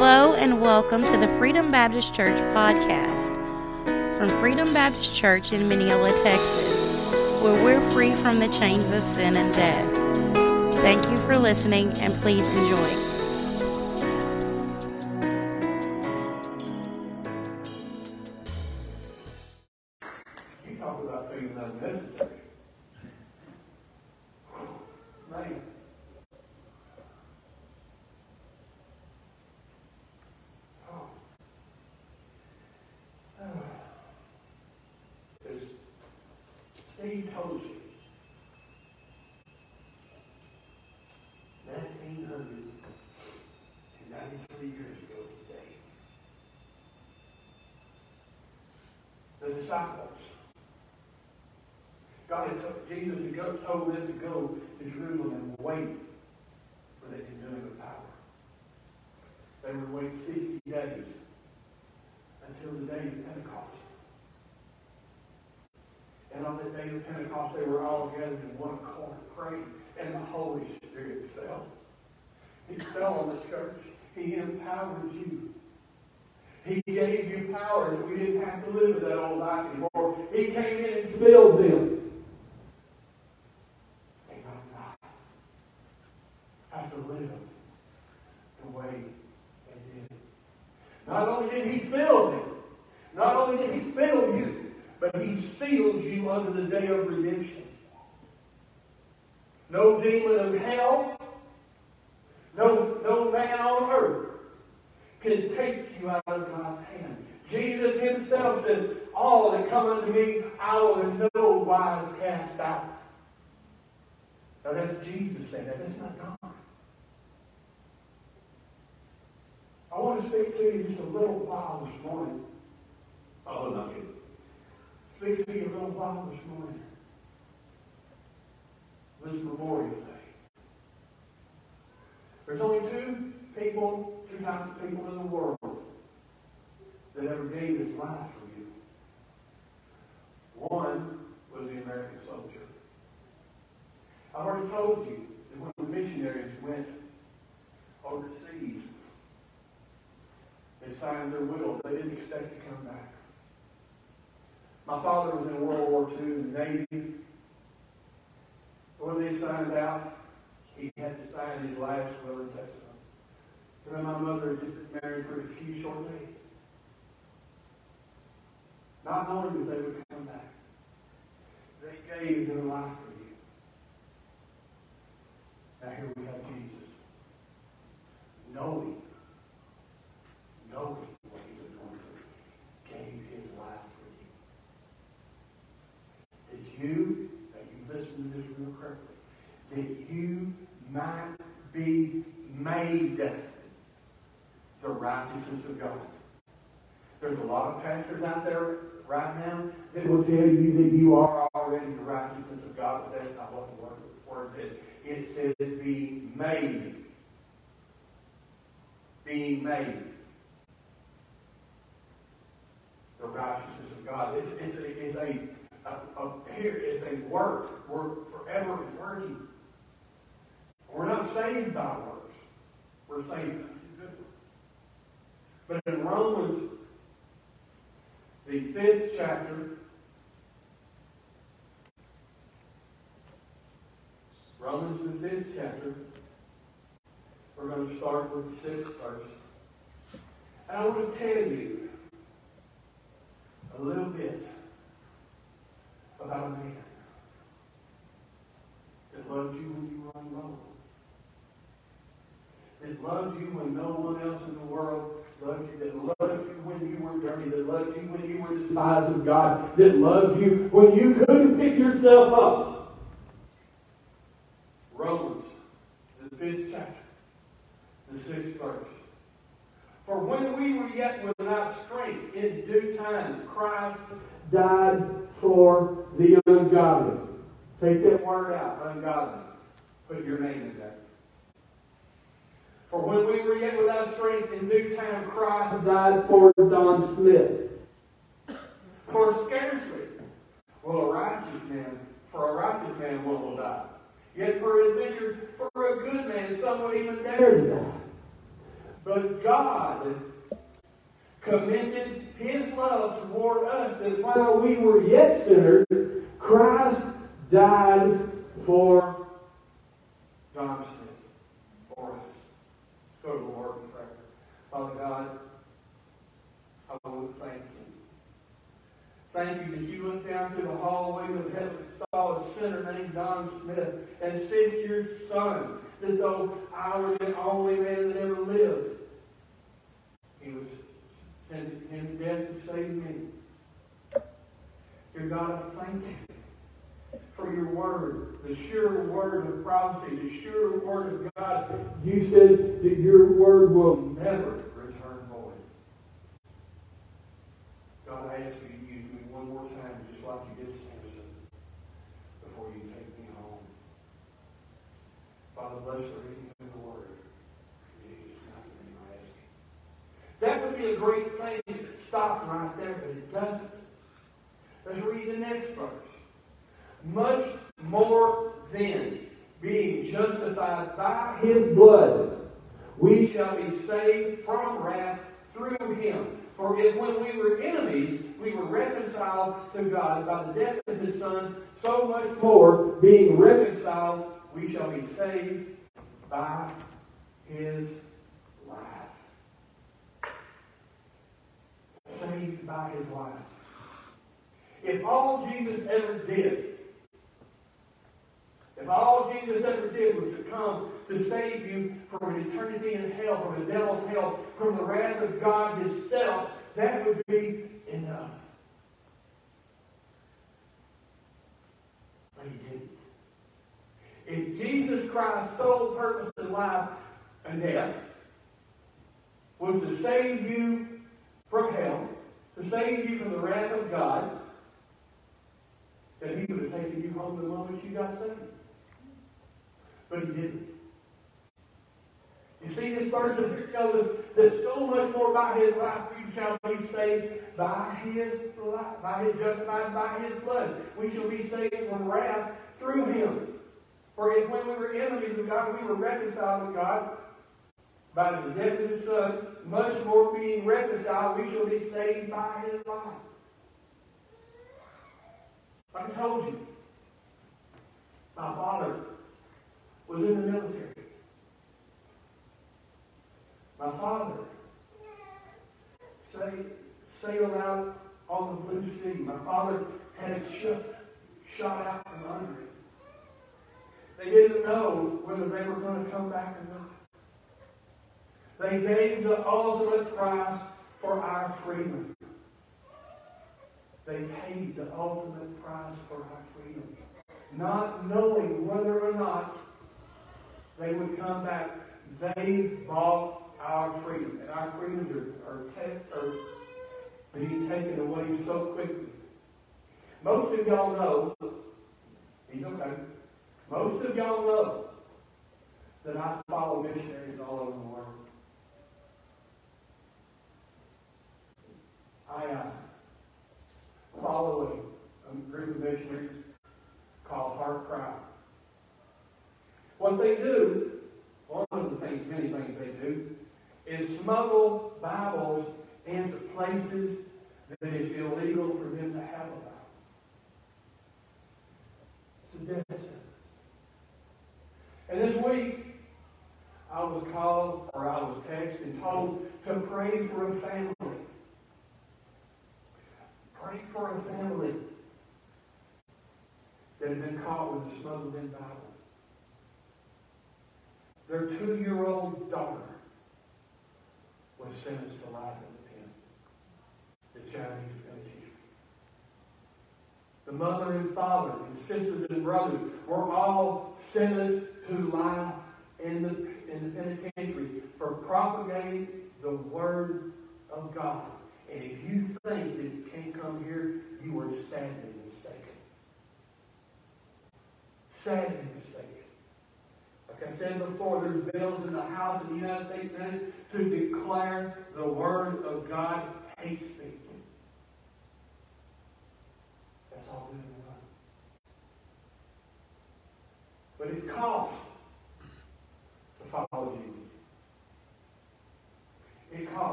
Hello and welcome to the Freedom Baptist Church podcast from Freedom Baptist Church in Mineola, Texas, where we're free from the chains of sin and death. Thank you for listening and please enjoy. Disciples. God had told Jesus to go, told them to go to Jerusalem and wait for the coming of power. They would wait 60 days until the day of Pentecost. And on the day of Pentecost, they were all gathered in one accord praying, and the Holy Spirit fell. He fell on the church. He empowered you. He gave you power that we didn't have to live with that old life anymore. He came in and filled them. They might not have to live the way they did. Not only did he fill them, not only did he fill you, but he sealed you under the day of redemption. No demon of hell, no man on earth can take you out of God's hand. Jesus himself says, all that come unto me, I will in no wise cast out. Now that's Jesus saying that. That's not God. I want to speak to you just a little while this morning. Oh, not you. Speak to you a little while this morning. This Memorial Day. There's only two types of people in the world that ever gave his life for you. One was the American soldier. I've already told you that when the missionaries went overseas, they signed their will. They didn't expect to come back. My father was in World War II in the Navy. When they signed out, he had to sign his last will and testament. And my mother had just been married for a few short days, not knowing that they would come back. They gave their life for you. Now here we have Jesus, knowing what he was going through, gave his life for you. That you listen to this real carefully, that you might be made the righteousness of God. There's a lot of pastors out there right now that will tell you that you are already the righteousness of God, but that's not what the Word says. It says be made. Be made the righteousness of God. It's a work. We're forever working. We're not saved by works. We're saved by But in Romans, the 5th chapter, we're going to start with the 6th verse. And I want to tell you a little bit about a man that loved you when you were alone. That loved you when no one else in the world loved you, that loved you when you were dirty, that loved you when you were despised of God, that loved you when you couldn't pick yourself up. Romans, the 5th chapter, the 6th verse. For when we were yet without strength, in due time Christ died for the ungodly. Take that word out, ungodly. Put your name in that. For when we were yet without strength, in due time Christ died for Don Smith. For scarcely a righteous man will die. Yet for a good man, some would even dare to die. But But God commended His love toward us, that while we were yet sinners, Christ died for God's sake, for us. Go to the Lord in prayer. Father God, I want to thank You. Thank You that You looked down through the hallway of heaven and saw a sinner named Don Smith and sent Your Son, that though I was the only man that ever lived, He was sent in death to save me. Dear God, I thank You for Your Word, the sure Word of prophecy, the sure Word of God. You said that Your Word will never return void. God, I ask You to use me one more time, just like You did Samson, before You take me home. Father, bless the reading of the Word. That would be a great thing to stop right there, but it doesn't. Let's read the next verse. Much more then, being justified by His blood, we shall be saved from wrath through Him. For if when we were enemies, we were reconciled to God by the death of His Son, so much more, being reconciled, we shall be saved by His life. Saved by His life. If all Jesus ever did was to come to save you from an eternity in hell, from the devil's hell, from the wrath of God Himself, that would be enough. But He didn't. If Jesus Christ's sole purpose in life and death was to save you from hell, to save you from the wrath of God, that He would have taken you home the moment you got saved. But He didn't. You see, this verse of here tells us that so much more by His life we shall be saved by His life, by His justified by His blood. We shall be saved from wrath through Him. For if when we were enemies of God, we were reconciled with God by the death of His Son, much more being reconciled, we shall be saved by His life. I told you, my father was in the military. My father sailed out on the blue sea. My father had a ship shot out from under him. They didn't know whether they were going to come back or not. They gave the ultimate price for our freedom. They paid the ultimate price for our freedom, not knowing whether or not they would come back. They bought our freedom, and our freedoms are being taken away so quickly. Most of y'all know, he's okay, most of y'all know that I follow missionaries all over the world. I follow a group of missionaries called Heart Cry. What they do, one of the things, many things they do, is smuggle Bibles into places that it's illegal for them to have a Bible. It's a death sentence. And this week, I was texted and told to pray for a family. Pray for a family that had been caught with a smuggled-in Bible. Their 2-year-old daughter was sentenced to life in the pen. The Chinese penitentiary. The mother and father and sisters and brothers were all sentenced to life in the penitentiary for propagating the Word of God. And if you think that you can't come here, you are sadly mistaken. Sadly mistaken. Like I said before, there's bills in the House of the United States Senate to declare the Word of God hate speech. That's all we want. But it costs to follow Jesus.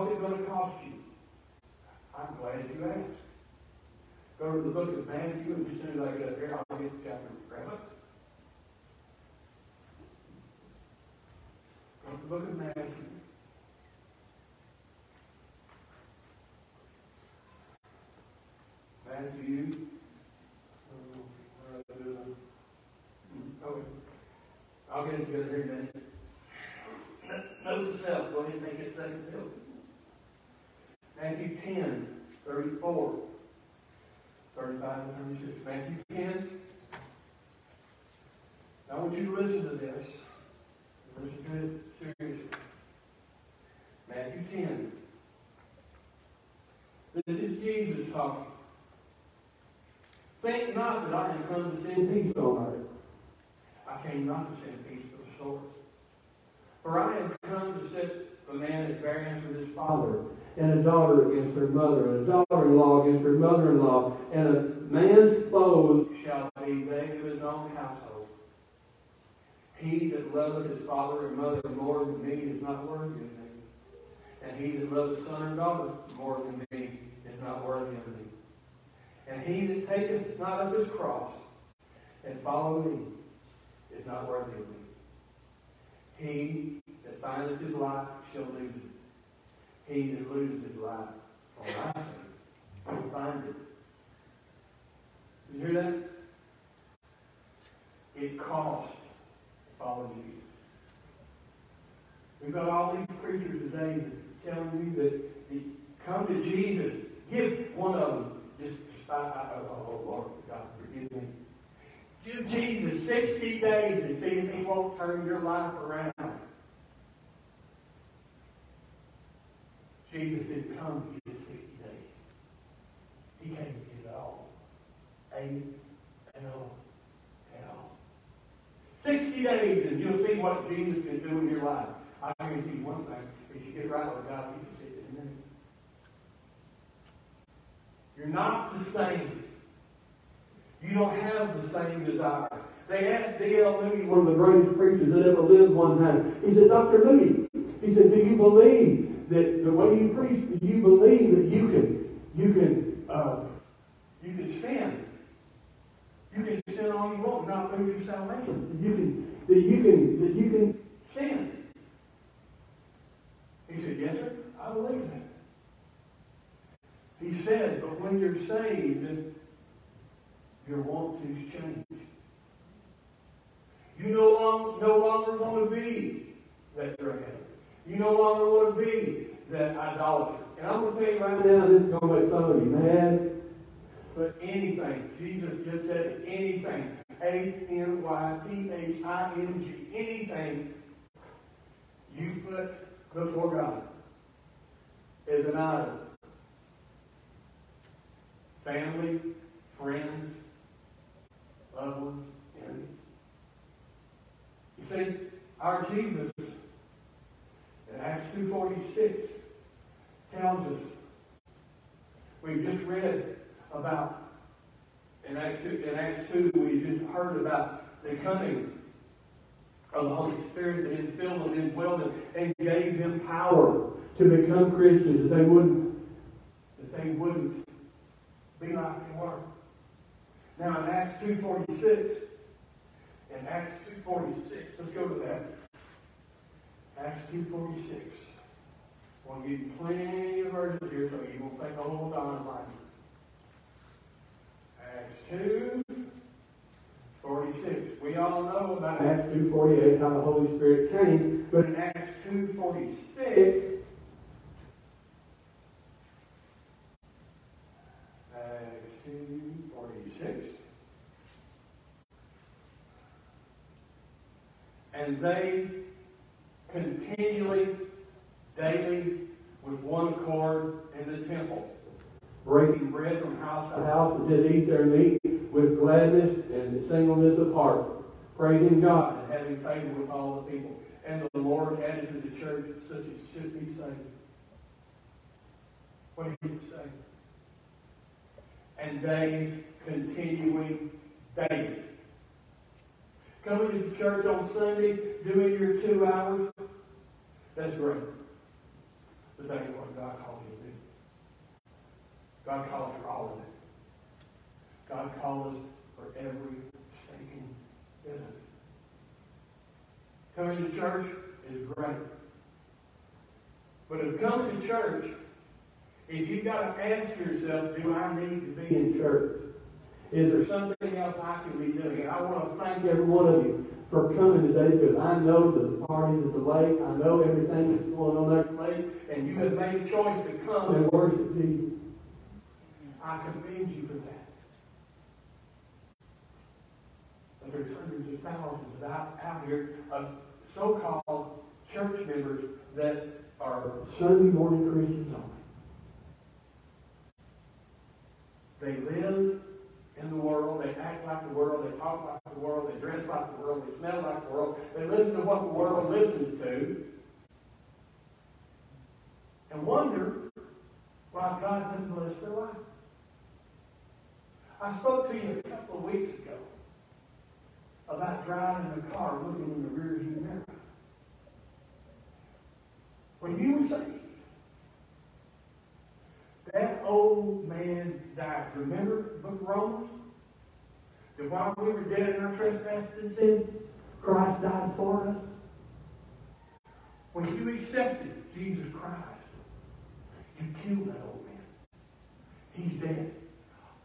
What's it going to cost you? I'm glad you asked. Go to the book of Matthew, and as soon as I get up here, I'll get the chapter and grab it. Go to the book of Matthew. Matthew. Okay. I'll get it together here in a minute. Notice yourself. Go ahead and make it second building. Matthew 10, 34, 35, and 36. Matthew 10. I want you to listen to this. Listen to it seriously. Matthew 10. This is Jesus talking. Think not that I am come to send peace on earth. I came not to send peace but a sword. For I am come to set a man at variance with his father, and a daughter against her mother, and a daughter-in-law against her mother-in-law, and a man's foe shall be they of his own household. He that loveth his father and mother more than me is not worthy of me. And he that loveth son and daughter more than me is not worthy of me. And he that taketh not up his cross and follow me is not worthy of me. He that findeth his life shall lose it. He that loses his life for my sake will find it. Did you hear that? It costs to follow Jesus. We've got all these preachers today telling you that you come to Jesus. Give one of them. Just oh Lord, God forgive me. Give Jesus 60 days and see if he won't turn your life around. Jesus didn't come to get 60 days. He came to get it all. A and all. 60 days and you'll see what Jesus can do in your life. I guarantee you one thing. If you get right with God, you can see it in a minute. You're not the same. You don't have the same desire. They asked D.L. Moody, one of the greatest preachers that ever lived one time. He said, Dr. Moody, he said, do you believe that the way you preach, do you believe that you can sin? You can sin all you want, not through your salvation. That you can sin. He said, yes, sir, I believe that. He said, but when you're saved, your want to change. You no longer want to be that drug addict. You no longer want to be that idolater. And I'm going to tell you right now, this is going to make some of you mad. But anything, Jesus just said anything. A-N-Y-T-H-I-N-G. Anything you put before God is an idol. Family, friends, loved ones, enemies. You see, our Jesus in Acts 2:46 tells us, we've just read about, in Acts 2 we just heard about the coming of the Holy Spirit and filled them, indwelled them, and gave them power to become Christians, that they wouldn't be like they were. Now in Acts 2:46, let's go to that. Acts 2:46. We'll give you plenty of verses here, so you won't take a whole lot of life. Acts 2:46. We all know about Acts 2:48, how the Holy Spirit came, but in Acts 2:46. And they continually, daily, with one accord in the temple, breaking bread from house to house, and did eat their meat with gladness and singleness of heart, praising God and having favor with all the people. And the Lord added to the church such as should be saved. What did he say? And they continuing daily. Coming to church on Sunday, doing your 2 hours, that's great. But that is what God called you to do. God called for all of it. God called us for every shaking business. Coming to church is great. But if coming to church, if you've got to ask yourself, do I need to be in church? Is there something else I can be doing? And I want to thank every one of you for coming today, because I know the parties at the lake. I know everything that's going on at the lake. And you have made a choice to come and worship Jesus. I commend you for that. But there's hundreds of thousands out here of so-called church members that are Sunday morning Christians only. They live in the world, they act like the world, they talk like the world, they dress like the world, they smell like the world, they listen to what the world listens to, and wonder why God doesn't bless their life. I spoke to you a couple of weeks ago about driving a car looking in the rearview mirror. When you were saved, that old man died. Remember the book of Romans? That while we were dead in our trespasses and sins, Christ died for us. When you accepted Jesus Christ, you killed that old man. He's dead.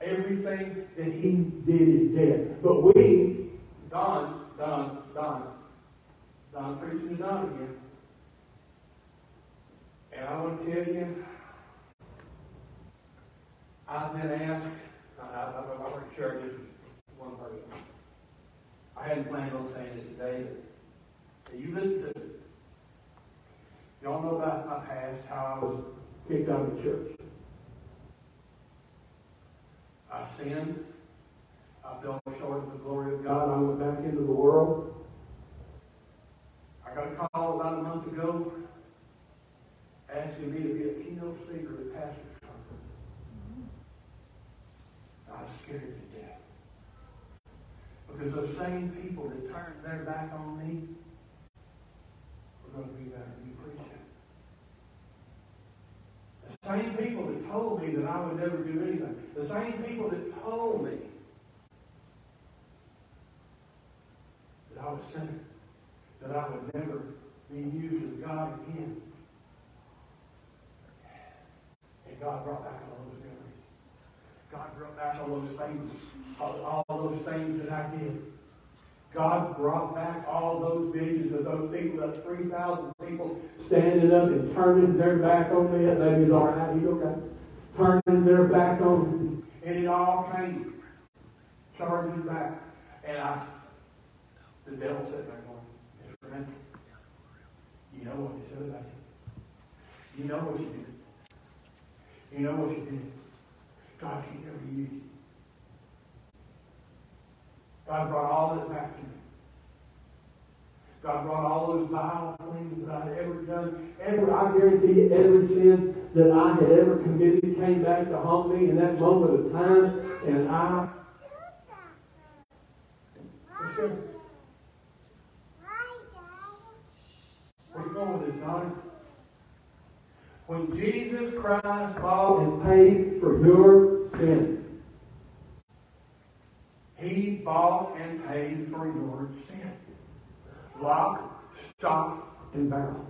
Everything that he did is dead. But we, Don preaching to Don again. And I want to tell you, I've been asked, I've already shared this with one person. I hadn't planned on saying this today, but you listen to it. Y'all know about my past, how I was kicked out of the church. I sinned. I fell short of the glory of God. I went back into the world. I got a call about a month ago asking me to be a keynote speaker at pastor's conference. I was scared to death. Because those same people that turned their back on me were going to be that new preacher. The same people that told me that I would never do anything. The same people that told me that I was a sinner. That I would never be used as God again. And God brought back all those memories. God brought back all those things, all those things that I did. God brought back all those visions of those people, those 3,000 people standing up and turning their back on me. That baby's all right, he's okay. Turning their back on me. And it all came charging back. And the devil said, "There going, just remember, you know what you said about you. You know what you did. You know what you did. God can never use you." God brought all that back to me. God brought all those vile things that I'd ever done. I guarantee you, every sin that I had ever committed came back to haunt me in that moment of time. And I was sinning. Where are you going with this, Donnie? When Jesus Christ bought and paid for your sin, He bought and paid for your sin. Lock, stock, and barrel.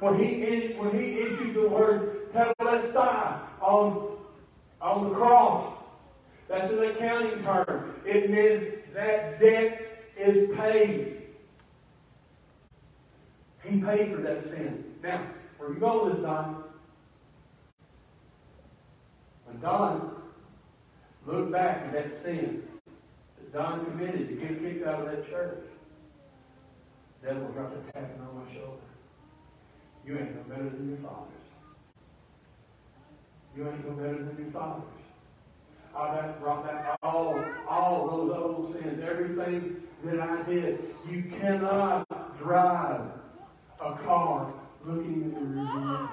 When he issued the word tetelestai on the cross, that's an accounting term. It meant that debt is paid. He paid for that sin. Now, where you go this night? When Don looked back at that sin that Don committed to get kicked out of that church, the devil got to tapping on my shoulder. "You ain't no better than your fathers. You ain't no better than your fathers." I brought back all those old sins, everything that I did. You cannot drive a car looking in the rearview mirror.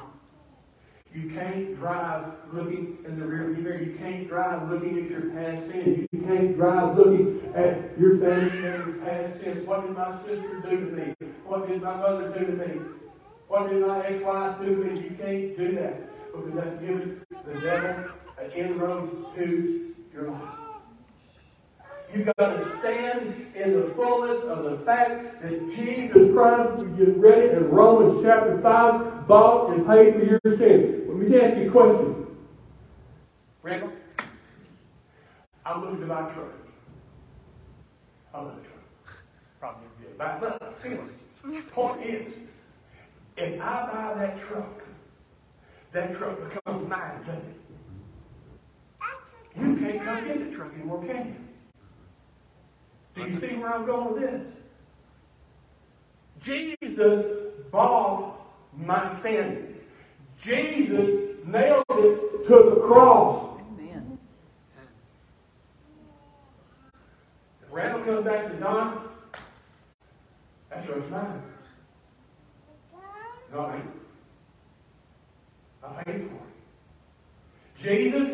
You can't drive looking in the rearview mirror. You can't drive looking at your past sins. You can't drive looking at your family member's past sins. What did my sister do to me? What did my mother do to me? Why do not act like stupid? You can't do that, because that's giving the devil an inroad to your life. You've got to stand in the fullness of the fact that Jesus Christ, we get read in Romans chapter 5, bought and paid for your sin. Let me ask you a question. Randall, I moved to my church. I moved to church. Probably did. But anyway, point is, if I buy that truck becomes mine, doesn't it? You can't come get the truck anymore, can you? Do you see where I'm going with this? Jesus bought my sin. Jesus nailed it to the cross. Amen. If Randall comes back to Don, that church's mine. Not me. I paid for it. Jesus,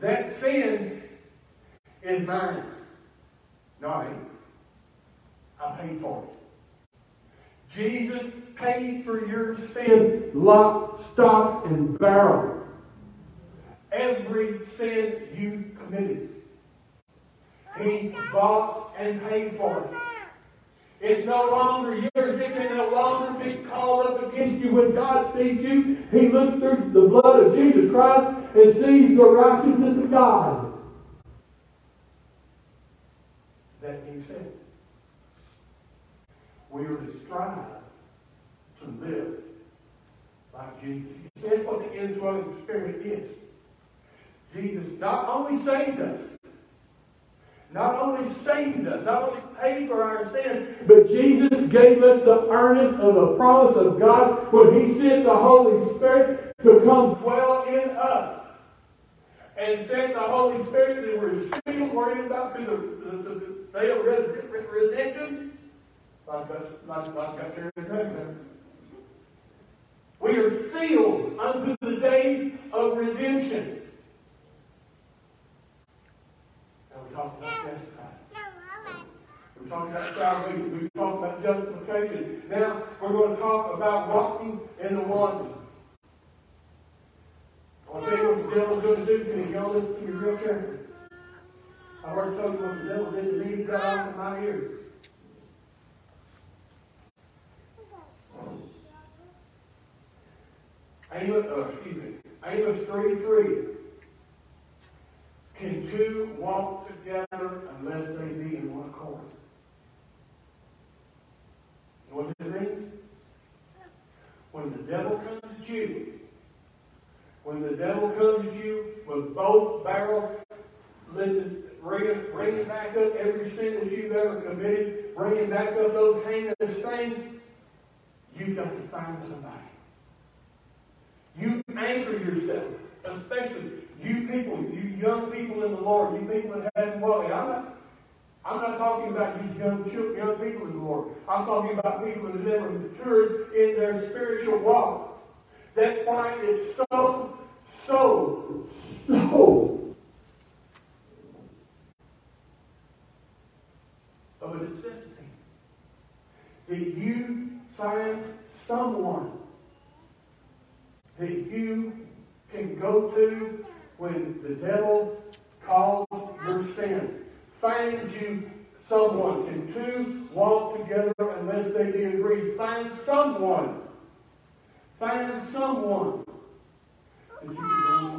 that sin is mine. Not me. I paid for it. Jesus paid for your sin, lock, stock, and barrel. Every sin you committed, He bought and paid for it. It's no longer yours. It can no longer be called up against you. When God sees you, He looks through the blood of Jesus Christ and sees the righteousness of God. That being said, we are to strive to live like Jesus. He said what the indwelling of the Spirit is. Jesus not only saved us, not only saved us, not only paid for our sins, but Jesus gave us the earnest of the promise of God when He sent the Holy Spirit to come dwell in us. And sent the Holy Spirit that we're still worrying about through the veil of redemption. We are sealed unto the day of redemption. Now we talk about justification. We talk about salvation. We talk about justification. Now we're going to talk about walking in the wonder. I'll tell you what the devil's going to do to me. Y'all listen to me real carefully. I already told you what the devil did to me. He got out of my ears. Amos 3:3. Can two walk together unless they be in one accord? You know what that means? When the devil comes at you, when the devil comes to you with both barrels, listen, bring it back up every sin that you've ever committed, bring it back up those heinous things, you've got to find somebody. You anchor yourself, especially you people, you young people in the Lord, you people that haven't walked. I'm not talking about these young people in the Lord. I'm talking about people that never matured in their spiritual walk. That's why it's so of a necessity that you find someone that you can go to when the devil calls your sin. Find you someone. Can two walk together unless they be agreed? Find someone. Find someone that you can go to,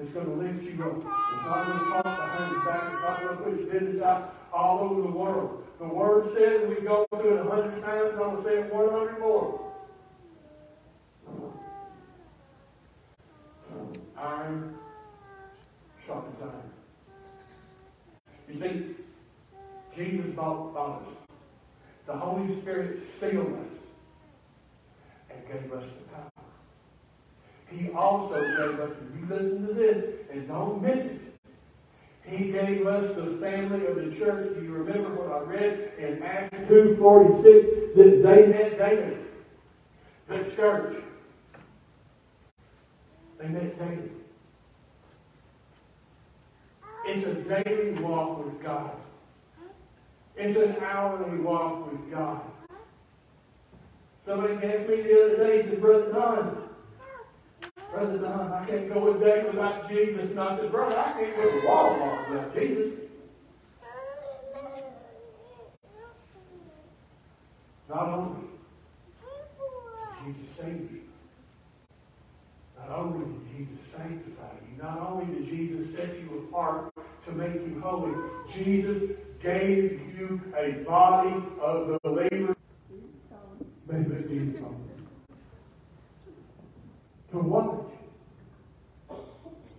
that's going to lift you up. That's not going to talk behind your back. It's not going to put your business out all over the world. The Word says we go through it 100 times, I'm going to say it 100 more. Iron sharpens iron. You see, Jesus bought us. The Holy Spirit sealed us. And gave us the power. He also gave us, if you listen to this and don't miss it, He gave us the family of the church. Do you remember what I read in Acts 2:46 that they met David? The church. They met David. It's a daily walk with God. It's an hourly walk with God. Somebody came to me the other day and said, Brother Don, I can't go a day without Jesus. And I said, Brother, I can't go to Walmart without Jesus. Not only did Jesus save you, not only did Jesus sanctify you, not only did Jesus set you apart to make you holy, Jesus gave you a body of believers. To watch.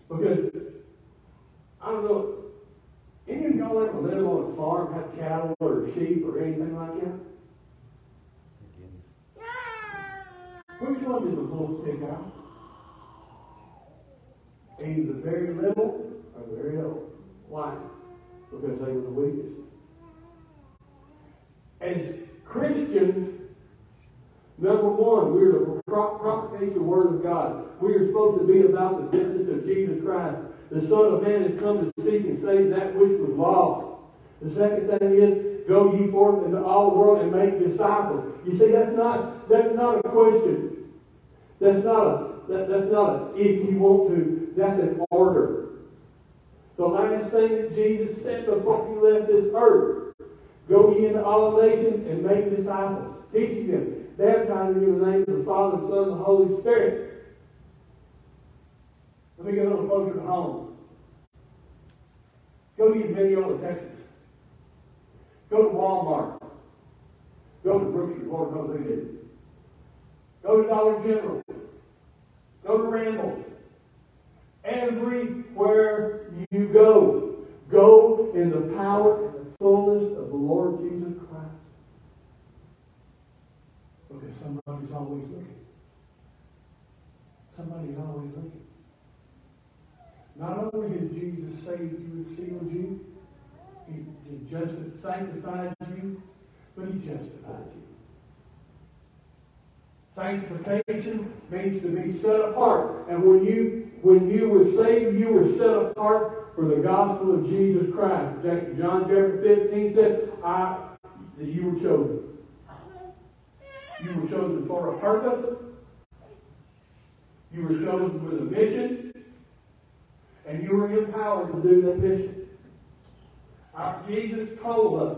Because, I don't know, any of y'all ever live on a farm, have cattle or sheep or anything like that? Which one did the wolves take out? Either the very little or the very old. Why? Because they were the weakest. As Christians, number one, we're to propagate the Word of God. We are supposed to be about the business of Jesus Christ. The Son of Man has come to seek and save that which was lost. The second thing is, go ye forth into all the world and make disciples. You see, that's not a question. That's not a if you want to. That's an order. The last thing that Jesus said before he left this earth, go ye into all nations and make disciples, teaching them, baptizing you in the name of the Father, the Son, and the Holy Spirit. Let me get a little closer to home. Go to Mineola, Texas. Go to Walmart. Go to Brookshire's, Lord knows who did. Go to Dollar General. Go to Ramble. Everywhere you go, go in the power and the fullness of the Lord Jesus Christ. Because somebody's always looking. Somebody's always looking. Not only did Jesus save you and sealed you, he just sanctified you, but he justified you. Sanctification means to be set apart. And when you were saved, you were set apart for the gospel of Jesus Christ. John chapter 15 says, you were chosen. You were chosen for a purpose. You were chosen with a mission. And you were empowered to do that mission. Jesus told us.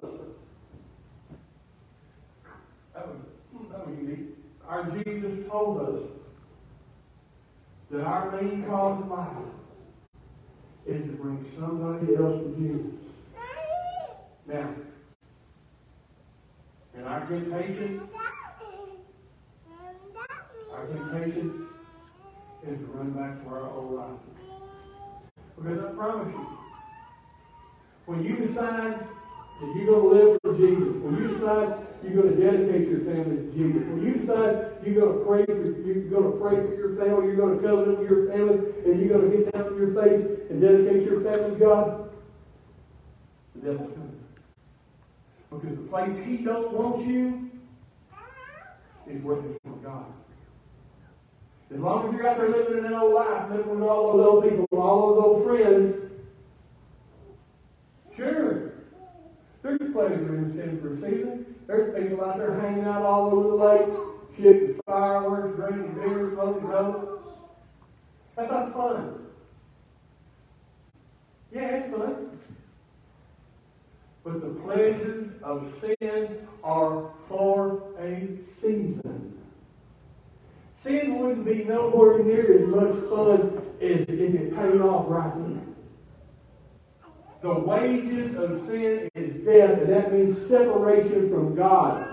That was unique. Our Jesus told us that our main cause of life is to bring somebody else to Jesus. Now, in our temptation is to run back to our old life. Because I promise you, when you decide that you're going to live for Jesus, when you decide you're going to dedicate your family to Jesus, when you decide you're going to pray for your family, you're going to covenant with your family, and you're going to get down on your face and dedicate your family to God, the devil's coming. Because the place he don't want you is worth it for God. As long as you're out there living an old life, living with all those old people, all those old friends, sure, there's pleasure in sin for a season. There's people out there hanging out all over the lake, shooting fireworks, drinking beer, smoking dope. That's not fun. Yeah, it's fun. But the pleasures of sin are for a season. Sin wouldn't be nowhere near as much fun as if it paid off right then. The wages of sin is death, and that means separation from God.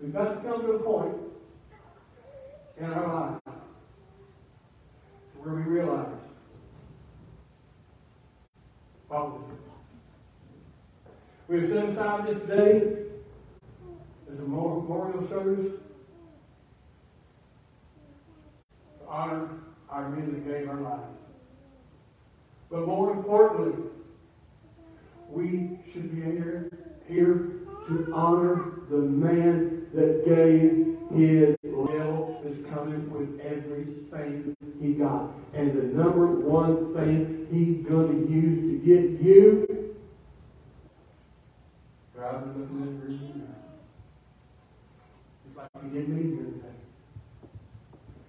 We've got to come to a point in our life where we realize we have set aside this day as a memorial service to honor our men that gave our lives. But more importantly, we should be here to honor the man that gave his will is coming with everything he got. And the number one thing he's going to use to get you, drive with lingering around. It's like he didn't leave here today.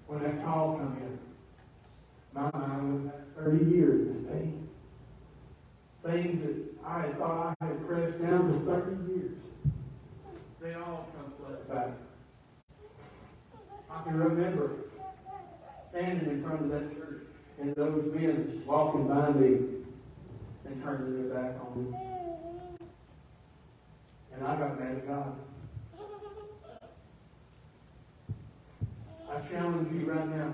When that call come in, my mind was 30 years today. Things that I had thought I had pressed down for 30 years, they all come flooded back. I can remember standing in front of that church and those men walking by me and turning their back on me. And I got mad at God. I challenge you right now,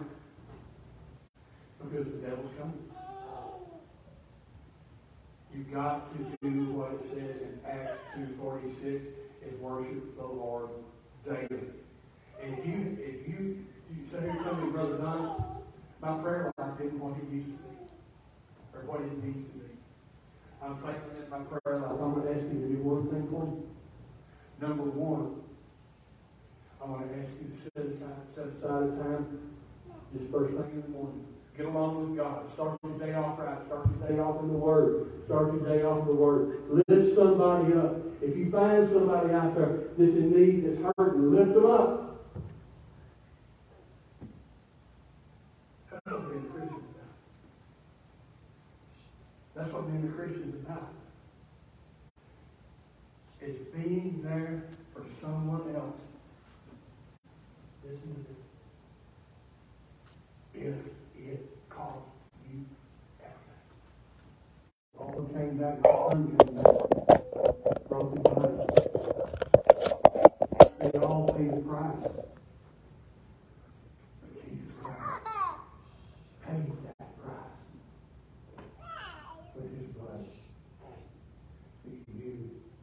because the devil's coming. You've got to do what it says in Acts 2:46, is worship the Lord daily. And if you say to somebody, Brother Don, my prayer life isn't what it used to be, or what it needs to be. I'm thankful that my prayer life, I'm going to ask you to do one thing for me. Number one, I want to ask you to set aside a time, this first thing in the morning. Get along with God. Start your day off right. Start your day off in the Word. Start your day off in the Word. Lift somebody up. If you find somebody out there that's in need, that's hurting, lift them up. That's what being a Christian is about. That's what being a Christian is about. It's being there for someone else. Listen to this. It called you out. All came back, all came back, broken bodies. They all paid the price. But Jesus Christ paid that price with his blood. That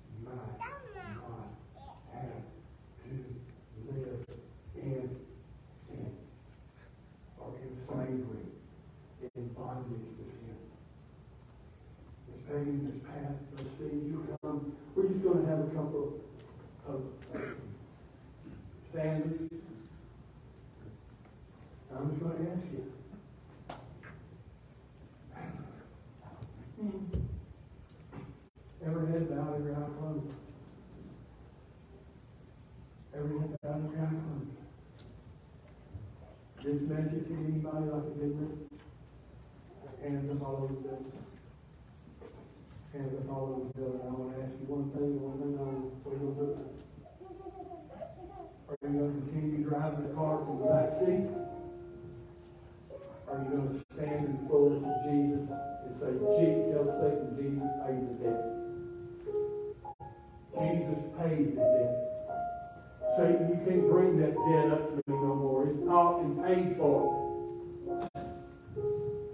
you might not have to live in sin or in slavery, in bondage to sin. This pain, this path, those things, you come. We're just going to have a couple of standards. I'm just going to ask you. Every head bowed, every eye closed. Every head bowed, every eye closed. This message to anybody like it didn't. Hands up all over the building. Hands up all over the building. I want to ask you one thing we're going to do. Are you going to continue driving the car from the back seat? Are you going to stand in fullness of Jesus and say, tell Satan, Jesus paid the debt. Jesus paid the debt. Satan, you can't bring that debt up to me no more. It's all been paid for.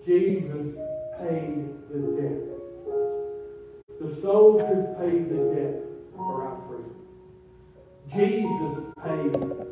Jesus paid the debt. The soldiers paid the debt for our freedom. Jesus paid the debt.